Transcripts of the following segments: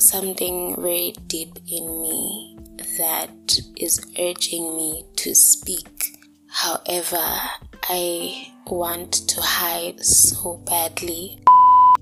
something very deep in me that is urging me to speak. However, I want to hide so badly.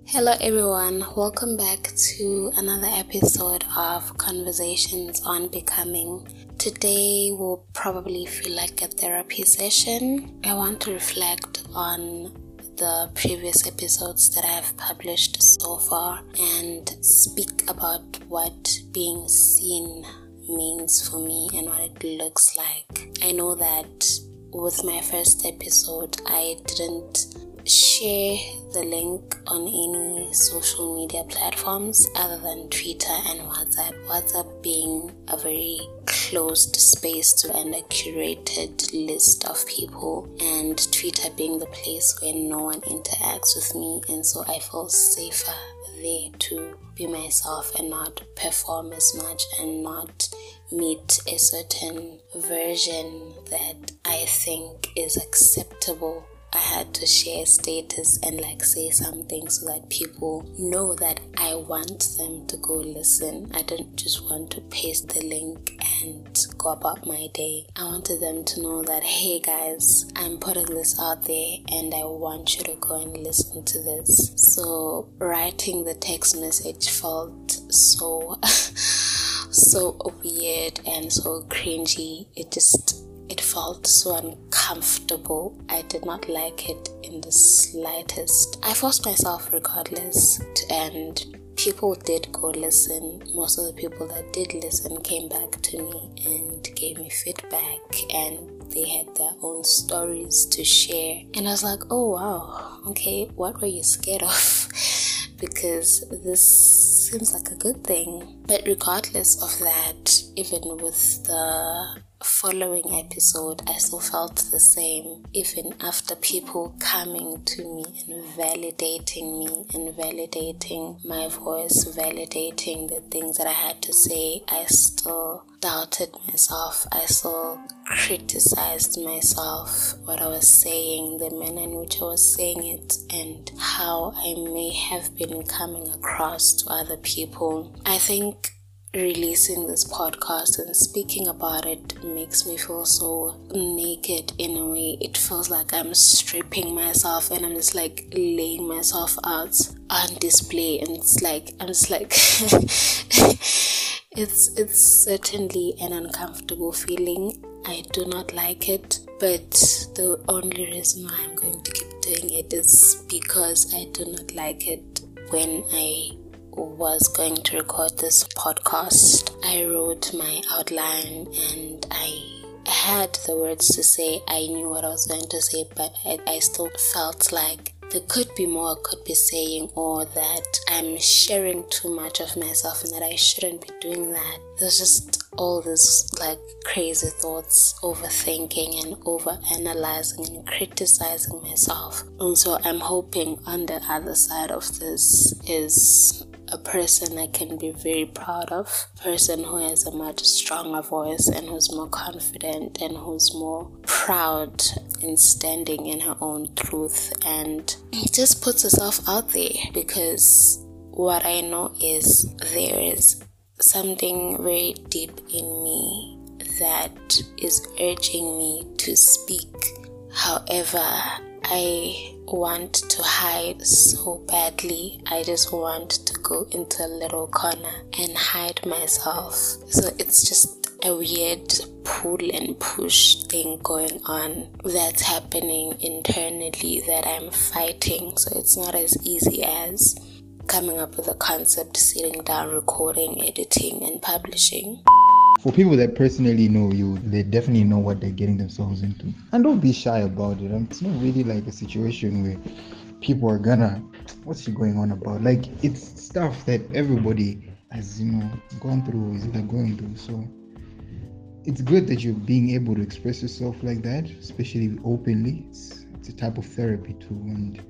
Hello everyone, welcome back to another episode of Conversations on Becoming. Today will probably feel like a therapy session. I want to reflect on the previous episodes that I have published so far and speak about what being seen means for me and what it looks like. I know that with my first episode, I didn't share the link on any social media platforms other than Twitter and WhatsApp. WhatsApp being a very closed space to and a curated list of people, and Twitter being the place where no one interacts with me, and so I feel safer there to be myself and not perform as much and not meet a certain version that I think is acceptable. I had to share status and say something so that people know that I want them to go listen. I didn't just want to paste the link and go about my day. I wanted them to know that, hey guys, I'm putting this out there and I want you to go and listen to this. So writing the text message felt so weird and so cringy. It felt so uncomfortable. I did not like it in the slightest. I forced myself regardless, and people did go listen. Most of the people that did listen came back to me and gave me feedback, and they had their own stories to share. And I was like, oh wow, okay, what were you scared of? Because this seems like a good thing. But regardless of that, even with the following episode, I still felt the same, even after people coming to me and validating me and validating my voice, validating the things that I had to say. I still doubted myself. I still criticized myself, what I was saying, the manner in which I was saying it, and how I may have been coming across to other people. I think releasing this podcast and speaking about it makes me feel so naked in a way. It feels like I'm stripping myself and I'm just laying myself out on display, and I'm just it's certainly an uncomfortable feeling. I do not like it, but the only reason why I'm going to keep doing it is because I do not like it. When I was going to record this podcast, I wrote my outline and I had the words to say. I knew what I was going to say, but I still felt like there could be more I could be saying, or that I'm sharing too much of myself and that I shouldn't be doing that. There's just all this crazy thoughts, overthinking and overanalyzing and criticizing myself. And so I'm hoping on the other side of this is a person I can be very proud of, a person who has a much stronger voice and who's more confident and who's more proud in standing in her own truth and just puts herself out there. Because what I know is there is something very deep in me that is urging me to speak. However, I want to hide so badly. I just want to go into a little corner and hide myself. So it's just a weird pull and push thing going on that's happening internally that I'm fighting. So it's not as easy as coming up with a concept, sitting down, recording, editing, and publishing. For people that personally know you, they definitely know what they're getting themselves into. And don't be shy about it. It's not really a situation where people are gonna, what's she going on about? It's stuff that everybody has, gone through, is either going through. So it's good that you're being able to express yourself like that, especially openly. It's a type of therapy too. And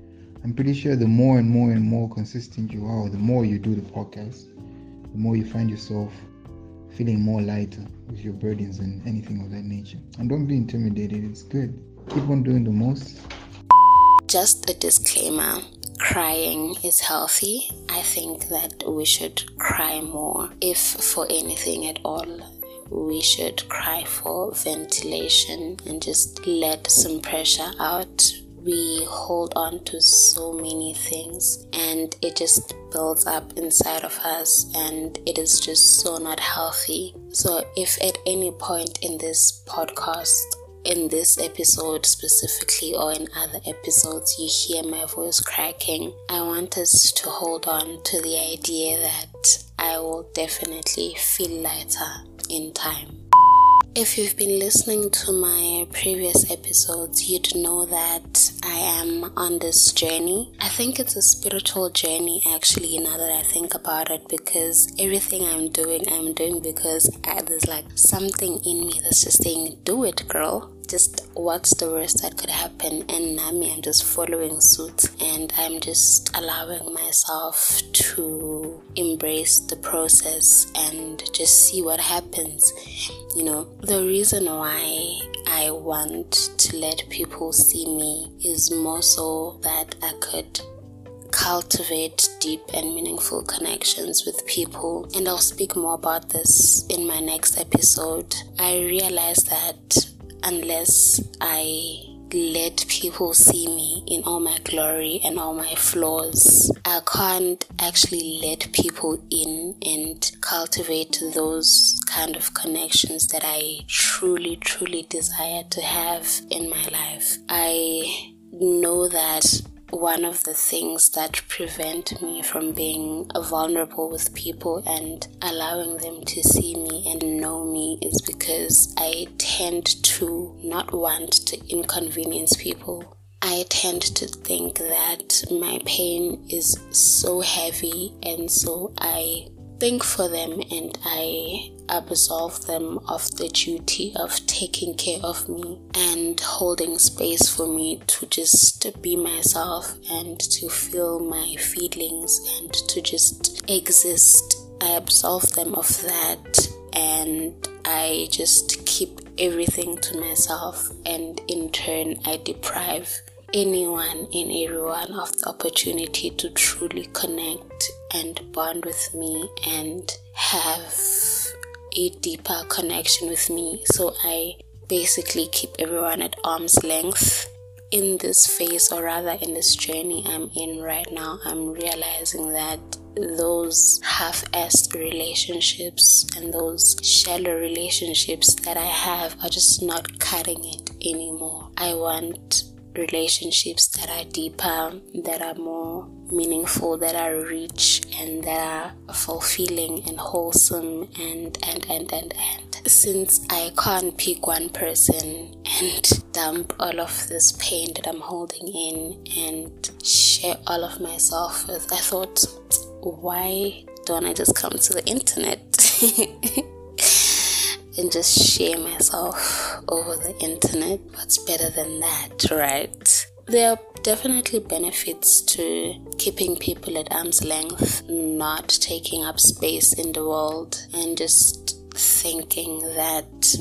I'm pretty sure the more and more and more consistent you are, the more you do the podcast, the more you find yourself feeling more lighter with your burdens and anything of that nature. And don't be intimidated. It's good. Keep on doing the most. Just a disclaimer. crying is healthy. I think that we should cry more. If for anything at all, we should cry for ventilation and just let some pressure out. We hold on to so many things and it just builds up inside of us, and it is just so not healthy. So if at any point in this podcast, in this episode specifically, or in other episodes, you hear my voice cracking, I want us to hold on to the idea that I will definitely feel lighter in time. If you've been listening to my previous episodes, you'd know that I am on this journey. I think it's a spiritual journey, actually, now that I think about it, because everything I'm doing because there's like something in me that's just saying, do it, girl. Just what's the worst that could happen? And Nami, I'm just following suit, and I'm just allowing myself to embrace the process and just see what happens. You know, the reason why I want to let people see me is more so that I could cultivate deep and meaningful connections with people, and I'll speak more about this in my next episode. I realize that unless I let people see me in all my glory and all my flaws, I can't actually let people in and cultivate those kind of connections that I truly desire to have in my life. I know that one of the things that prevent me from being vulnerable with people and allowing them to see me and know me is because I tend to not want to inconvenience people. I tend to think that my pain is so heavy, and so I think for them and I absolve them of the duty of taking care of me and holding space for me to just be myself and to feel my feelings and to just exist. I absolve them of that, and I just keep everything to myself, and in turn I deprive anyone and everyone of the opportunity to truly connect and bond with me and have a deeper connection with me. So I basically keep everyone at arm's length. In this phase, or rather in this journey I'm in right now, I'm realizing that those half-assed relationships and those shallow relationships that I have are just not cutting it anymore. I want relationships that are deeper, that are more meaningful, that are rich, and that are fulfilling and wholesome and. Since I can't pick one person and dump all of this pain that I'm holding in and share all of myself with, I thought, why don't I just come to the internet and just share myself over the internet? What's better than that, right? There are definitely benefits to keeping people at arm's length, not taking up space in the world, and just thinking that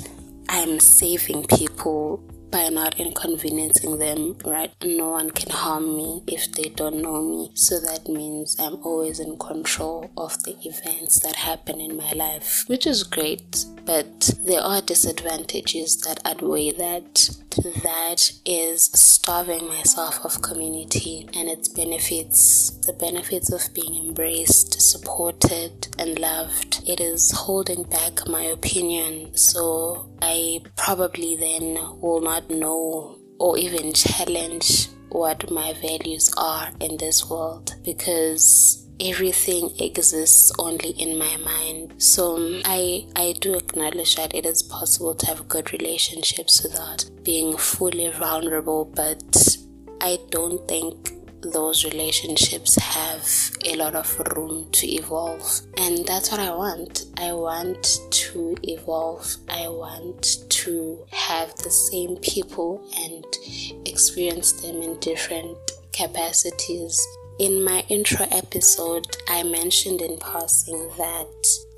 I'm saving people by not inconveniencing them, right? No one can harm me if they don't know me. So that means I'm always in control of the events that happen in my life, which is great, but there are disadvantages that outweigh that. That is starving myself of community and its benefits, the benefits of being embraced, supported, and loved. It is holding back my opinion, so I probably then will not know or even challenge what my values are in this world, because everything exists only in my mind. So I do acknowledge that it is possible to have good relationships without being fully vulnerable, but I don't think those relationships have a lot of room to evolve, and that's what I want. I want to evolve. I want to have the same people and experience them in different capacities. In my intro episode, I mentioned in passing that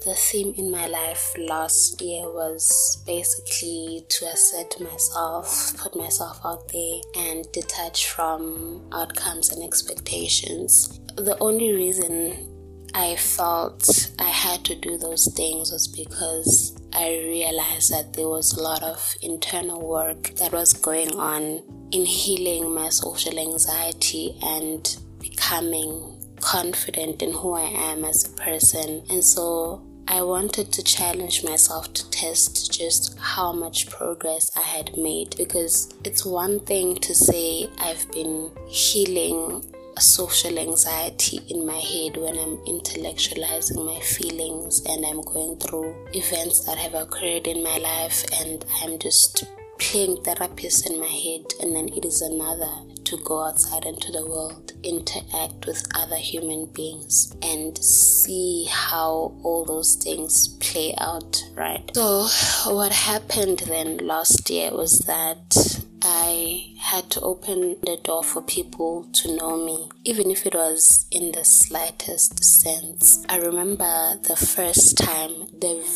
the theme in my life last year was basically to assert myself, put myself out there, and detach from outcomes and expectations. The only reason I felt I had to do those things was because I realized that there was a lot of internal work that was going on in healing my social anxiety and becoming confident in who I am as a person. And so I wanted to challenge myself to test just how much progress I had made, because it's one thing to say I've been healing social anxiety in my head when I'm intellectualizing my feelings and I'm going through events that have occurred in my life and I'm just playing therapist in my head, and then it is another to go outside into the world, interact with other human beings and see how all those things play out, right? So what happened then last year was that I had to open the door for people to know me, even if it was in the slightest sense. I remember the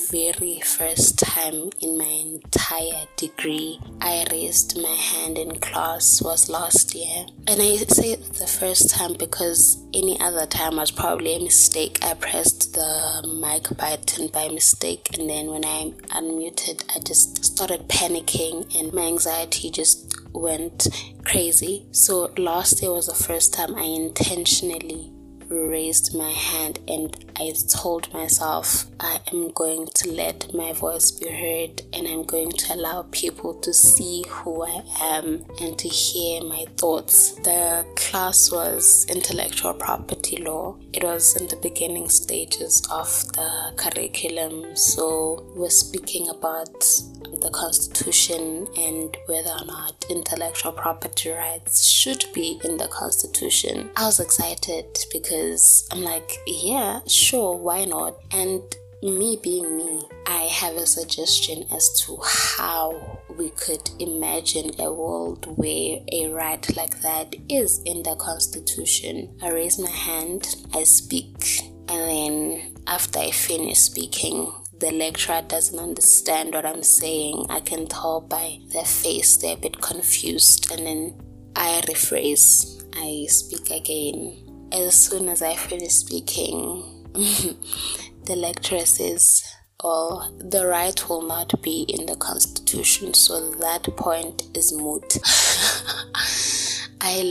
very first time in my entire degree I raised my hand in class was last year. And I say the first time because any other time was probably a mistake. I pressed the mic button by mistake, and then when I unmuted, I just started panicking and my anxiety just went crazy. So last year was the first time I intentionally raised my hand and I told myself I am going to let my voice be heard and I'm going to allow people to see who I am and to hear my thoughts. The class was intellectual property law. It was in the beginning stages of the curriculum, so we're speaking about the Constitution and whether or not intellectual property rights should be in the Constitution. I was excited because I'm like, yeah, sure, why not? And me being me, I have a suggestion as to how we could imagine a world where a right like that is in the Constitution. I raise my hand, I speak, and then after I finish speaking, the lecturer doesn't understand what I'm saying. I can tell by their face they're a bit confused, and then I rephrase, I speak again. As soon as I finish speaking, the lecturer says, "Oh, the right will not be in the Constitution, so that point is moot." I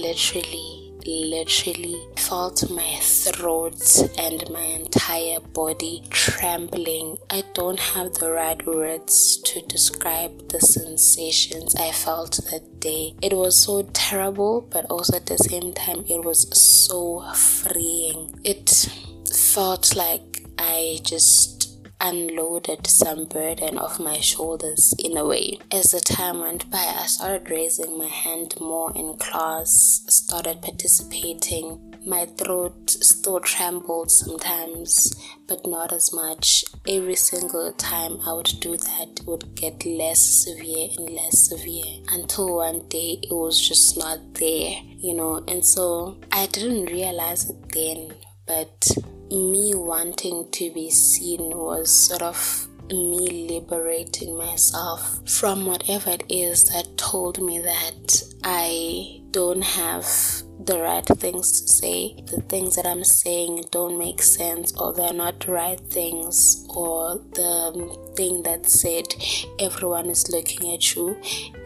literally felt my throat and my entire body trembling. I don't have the right words to describe the sensations I felt that day. It was so terrible, but also at the same time it was so freeing. It felt like I just unloaded some burden off my shoulders in a way. As the time went by, I started raising my hand more in class, started participating. My throat still trembled sometimes, but not as much. Every single time I would do that, it would get less severe and less severe until one day it was just not there, you know. And so I didn't realize it then, but me wanting to be seen was sort of me liberating myself from whatever it is that told me that I don't have the right things to say. The things that I'm saying don't make sense, or they're not right things, or the thing that said everyone is looking at you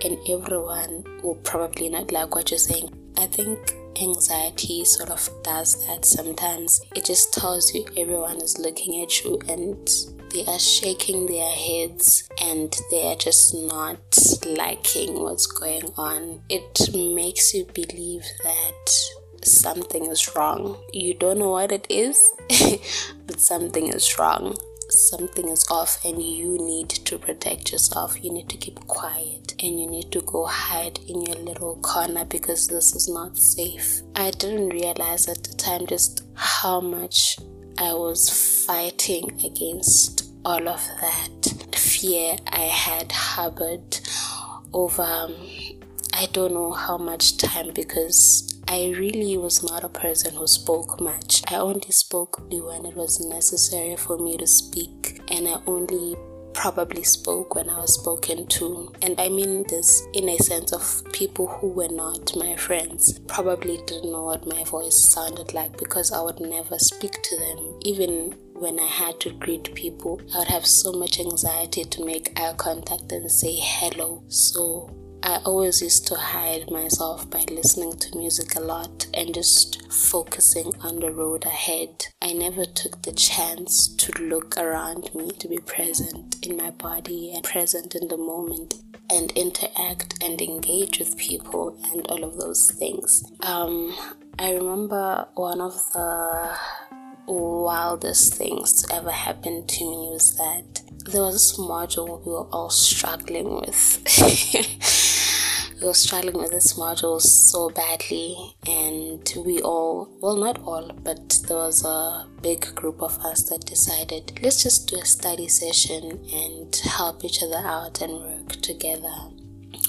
and everyone will probably not like what you're saying. I think anxiety sort of does that sometimes. It just tells you everyone is looking at you and they are shaking their heads and they are just not liking what's going on. It makes you believe that something is wrong. You don't know what it is, but something is wrong. Something is off and you need to protect yourself. You need to keep quiet and you need to go hide in your little corner because this is not safe. I didn't realize at the time just how much I was fighting against all of that fear I had harbored over I don't know how much time, because I really was not a person who spoke much. I only spoke when it was necessary for me to speak, and I only probably spoke when I was spoken to. And I mean this in a sense of people who were not my friends probably didn't know what my voice sounded like, because I would never speak to them. Even when I had to greet people, I would have so much anxiety to make eye contact and say hello. So I always used to hide myself by listening to music a lot and just focusing on the road ahead. I never took the chance to look around me, to be present in my body and present in the moment and interact and engage with people and all of those things. I remember one of the wildest things to ever happen to me was that there was this module we were all struggling with. We were struggling with this module so badly, and we all, well, not all, but there was a big group of us that decided, let's just do a study session and help each other out and work together.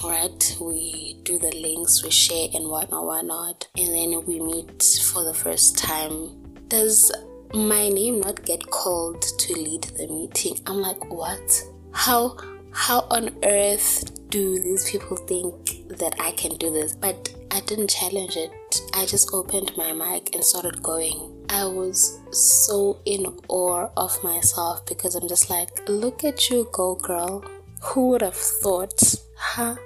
Right, we do the links, we share and whatnot, and then we meet for the first time. Does my name not get called to lead the meeting? I'm like, what? How on earth do these people think that I can do this? But I didn't challenge it. I just opened my mic and started going. I was so in awe of myself, because I'm just like, look at you go, girl. Who would have thought? Huh?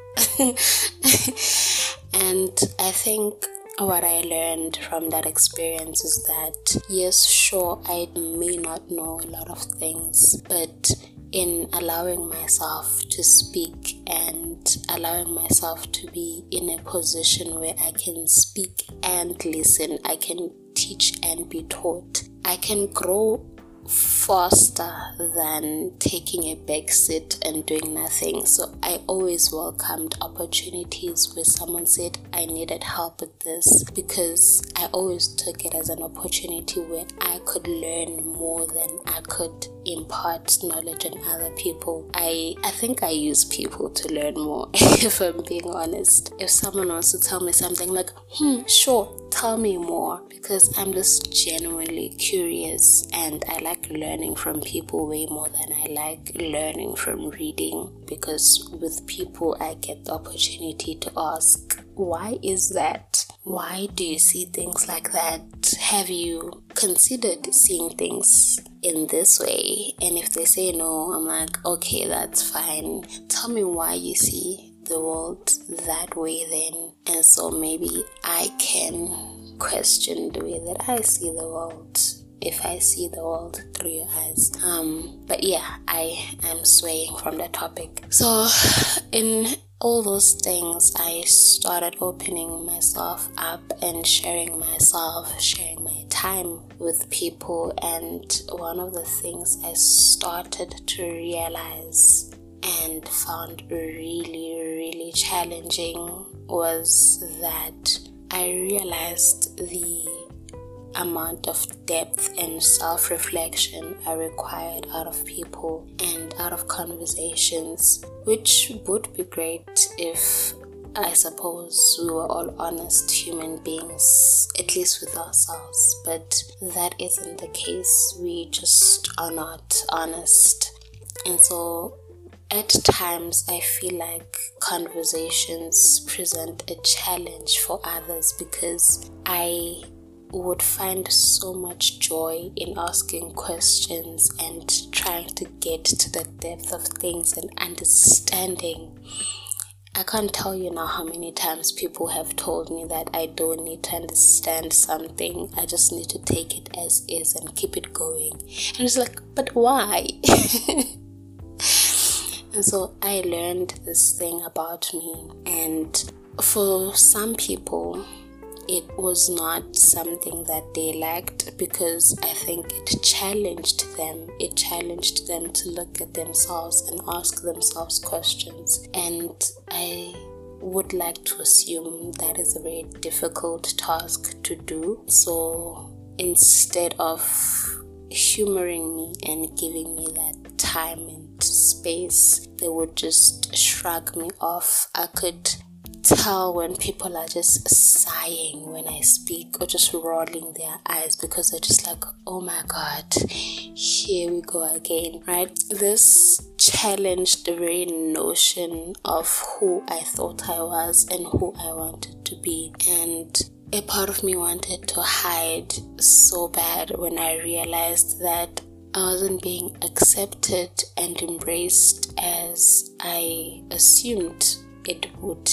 And I think what I learned from that experience is that, yes, sure, I may not know a lot of things, but in allowing myself to speak and allowing myself to be in a position where I can speak and listen, I can teach and be taught, I can grow faster than taking a back seat and doing nothing. So I always welcomed opportunities where someone said I needed help with this, because I always took it as an opportunity where I could learn more than I could impart knowledge on other people. I think I use people to learn more, if I'm being honest. If someone wants to tell me something, like, sure, tell me more, because I'm just genuinely curious and I like learning from people way more than I like learning from reading, because with people I get the opportunity to ask, why is that? Why do you see things like that? Have you considered seeing things in this way? And if they say no, I'm like, okay, that's fine. Tell me why you see the world that way then. And so maybe I can question the way that I see the world, if I see the world through your eyes. But yeah, I am swaying from the topic. So in all those things, I started opening myself up and sharing myself, sharing my time with people. And one of the things I started to realize and found really, really challenging was that I realized the amount of depth and self-reflection I required out of people and out of conversations, which would be great if, I suppose, we were all honest human beings, at least with ourselves, but that isn't the case. We just are not honest. And so at times I feel like conversations present a challenge for others, because I would find so much joy in asking questions and trying to get to the depth of things and understanding. I can't tell you now how many times people have told me that I don't need to understand something, I just need to take it as is and keep it going. And it's like, but why? And so I learned this thing about me, and for some people it was not something that they liked, because I think it challenged them. It challenged them to look at themselves and ask themselves questions. And I would like to assume that is a very difficult task to do. So instead of humoring me and giving me that time and space, they would just shrug me off. I could tell when people are just sighing when I speak or just rolling their eyes because they're just like, oh my god, here we go again, right? This challenged the very notion of who I thought I was and who I wanted to be. And a part of me wanted to hide so bad when I realized that I wasn't being accepted and embraced as I assumed it would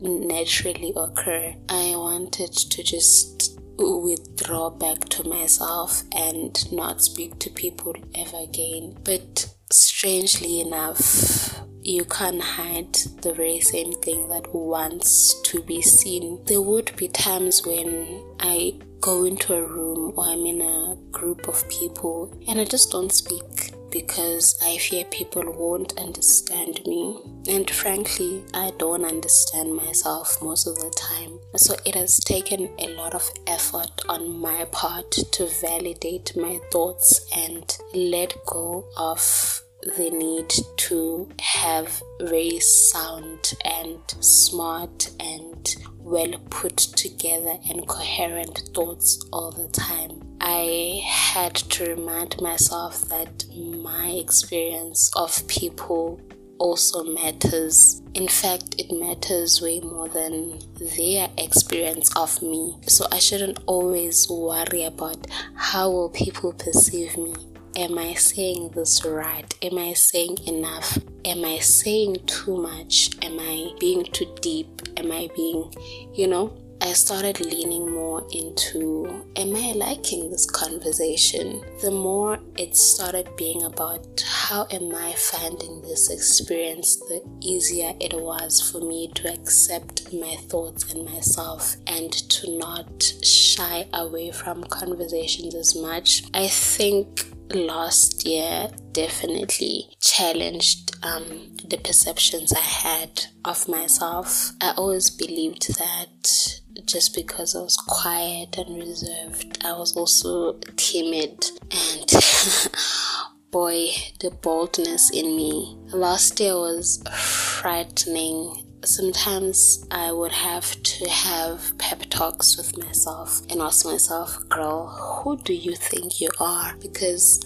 naturally occur. I wanted to just withdraw back to myself and not speak to people ever again. But strangely enough, you can't hide the very same thing that wants to be seen. There would be times when I go into a room or I'm in a group of people and I just don't speak because I fear people won't understand me. And frankly, I don't understand myself most of the time. So it has taken a lot of effort on my part to validate my thoughts and let go of the need to have very sound and smart and well put together and coherent thoughts all the time. I had to remind myself that my experience of people also matters. In fact, it matters way more than their experience of me. So I shouldn't always worry about how will people perceive me. Am I saying this right? Am I saying enough? Am I saying too much? Am I being too deep? Am I being, I started leaning more into, am I liking this conversation? The more it started being about, how am I finding this experience, the easier it was for me to accept my thoughts and myself and to not shy away from conversations as much. I think last year definitely challenged the perceptions I had of myself. I always believed that just because I was quiet and reserved, I was also timid, and boy, the boldness in me last year was frightening. Sometimes I would have to have pep talks with myself and ask myself, girl, who do you think you are? Because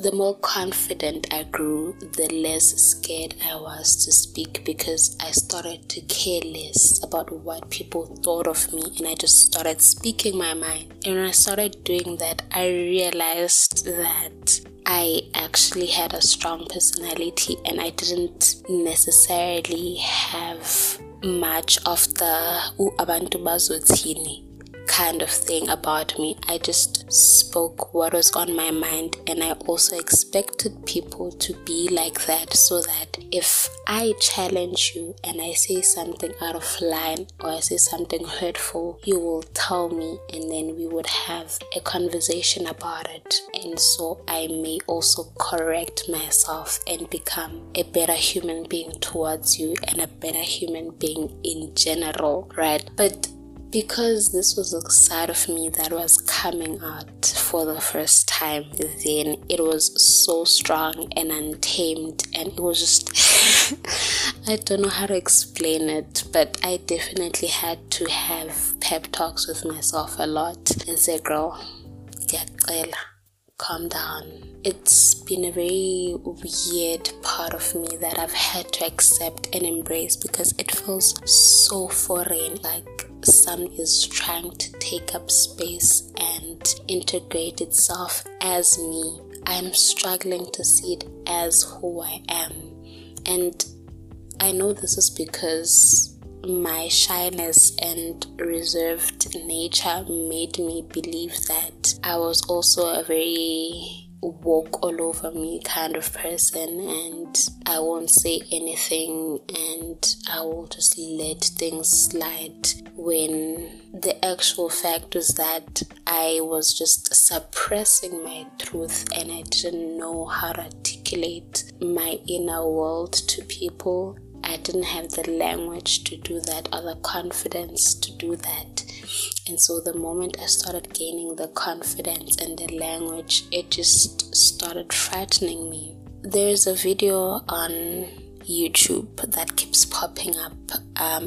the more confident I grew, the less scared I was to speak, because I started to care less about what people thought of me and I just started speaking my mind. And when I started doing that, I realized that I actually had a strong personality and I didn't necessarily have much of the abantu bazothini kind of thing about me. I just spoke what was on my mind, and I also expected people to be like that, so that if I challenge you and I say something out of line or I say something hurtful, you will tell me and then we would have a conversation about it, and so I may also correct myself and become a better human being towards you and a better human being in general, right? But because this was a side of me that was coming out for the first time, then it was so strong and untamed, and it was just I don't know how to explain it, but I definitely had to have pep talks with myself a lot and say, girl, calm down. It's been a very weird part of me that I've had to accept and embrace, because it feels so foreign, like some is trying to take up space and integrate itself as me. I'm struggling to see it as who I am, and I know this is because my shyness and reserved nature made me believe that I was also a very walk all over me kind of person, and I won't say anything and I will just let things slide, when the actual fact was that I was just suppressing my truth and I didn't know how to articulate my inner world to people. I didn't have the language to do that or the confidence to do that. And so the moment I started gaining the confidence and the language, it just started frightening me. There is a video on YouTube that keeps popping up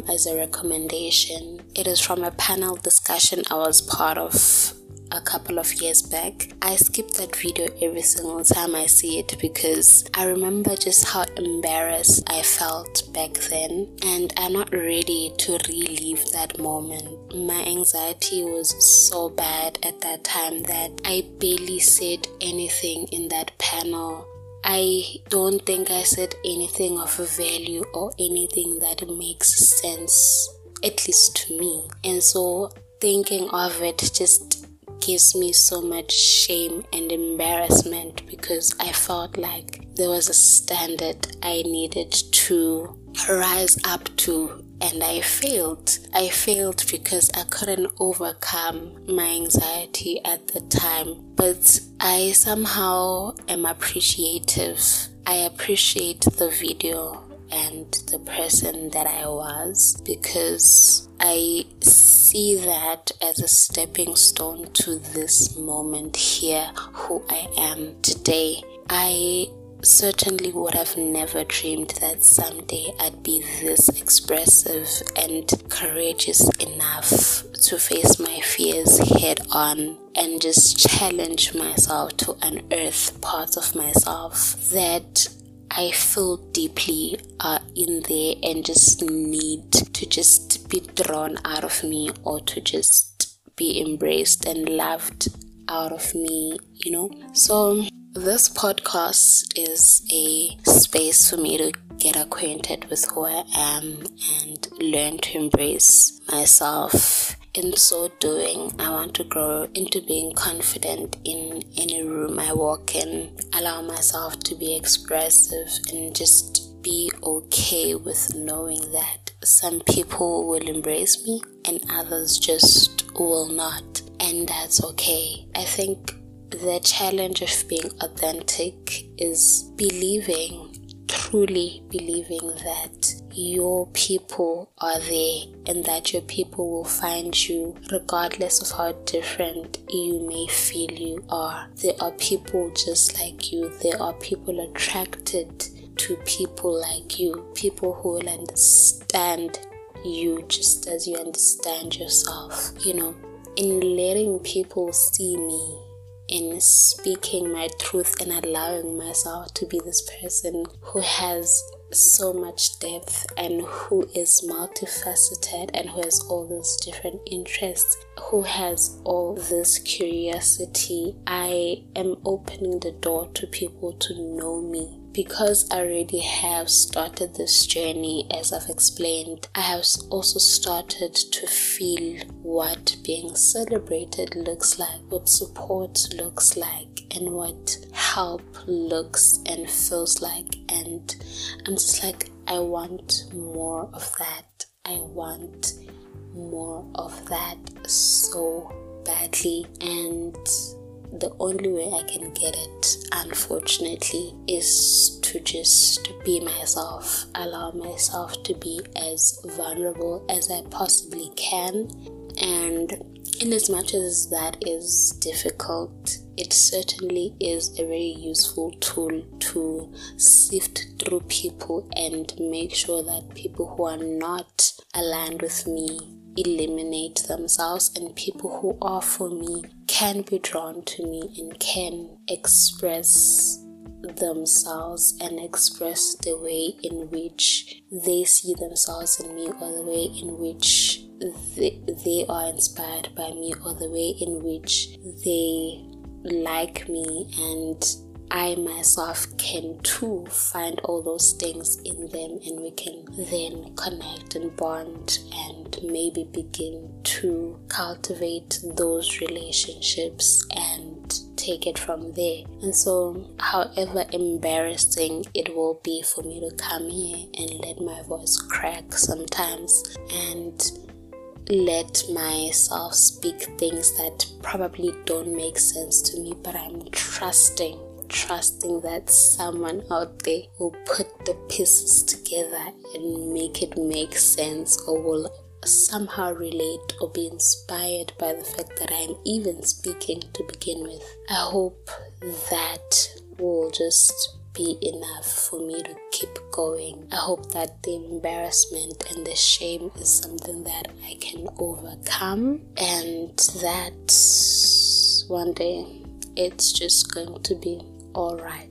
as a recommendation. It is from a panel discussion I was part of a couple of years back. I skip that video every single time I see it because I remember just how embarrassed I felt back then, and I'm not ready to relive that moment. My anxiety was so bad at that time that I barely said anything in that panel. I don't think I said anything of value or anything that makes sense, at least to me. And so thinking of it just gives me so much shame and embarrassment because I felt like there was a standard I needed to rise up to, and I failed. I failed because I couldn't overcome my anxiety at the time, but I somehow am appreciative. I appreciate the video and the person that I was because I see that as a stepping stone to this moment here, who I am today. I certainly would have never dreamed that someday I'd be this expressive and courageous enough to face my fears head on and just challenge myself to unearth parts of myself that I feel deeply are in there and just need to just be drawn out of me, or to just be embraced and loved out of me, you know. So this podcast is a space for me to get acquainted with who I am and learn to embrace myself. In so doing, I want to grow into being confident in any room I walk in, allow myself to be expressive, and just be okay with knowing that some people will embrace me and others just will not, and that's okay. I think the challenge of being authentic is truly believing that your people are there and that your people will find you regardless of how different you may feel you are. There are people just like you. There are people attracted to people like you, people who will understand you just as you understand yourself, you know. In letting people see me, in speaking my truth and allowing myself to be this person who has so much depth and who is multifaceted and who has all these different interests, who has all this curiosity, I am opening the door to people to know me. Because I already have started this journey, as I've explained, I have also started to feel what being celebrated looks like, what support looks like, and what help looks and feels like. And I'm just like, I want more of that. I want more of that so badly. And the only way I can get it, unfortunately, is to just be myself, allow myself to be as vulnerable as I possibly can. And in as much as that is difficult, it certainly is a very useful tool to sift through people and make sure that people who are not aligned with me eliminate themselves, and people who are for me can be drawn to me and can express themselves and express the way in which they see themselves in me, or the way in which they are inspired by me, or the way in which they like me. And I myself can too find all those things in them, and we can then connect and bond and maybe begin to cultivate those relationships and take it from there. And so, however embarrassing it will be for me to come here and let my voice crack sometimes and let myself speak things that probably don't make sense to me, but I'm trusting that someone out there will put the pieces together and make it make sense, or will somehow relate or be inspired by the fact that I'm even speaking to begin with. I hope that will just be enough for me to keep going. I hope that the embarrassment and the shame is something that I can overcome, and that one day it's just going to be all right.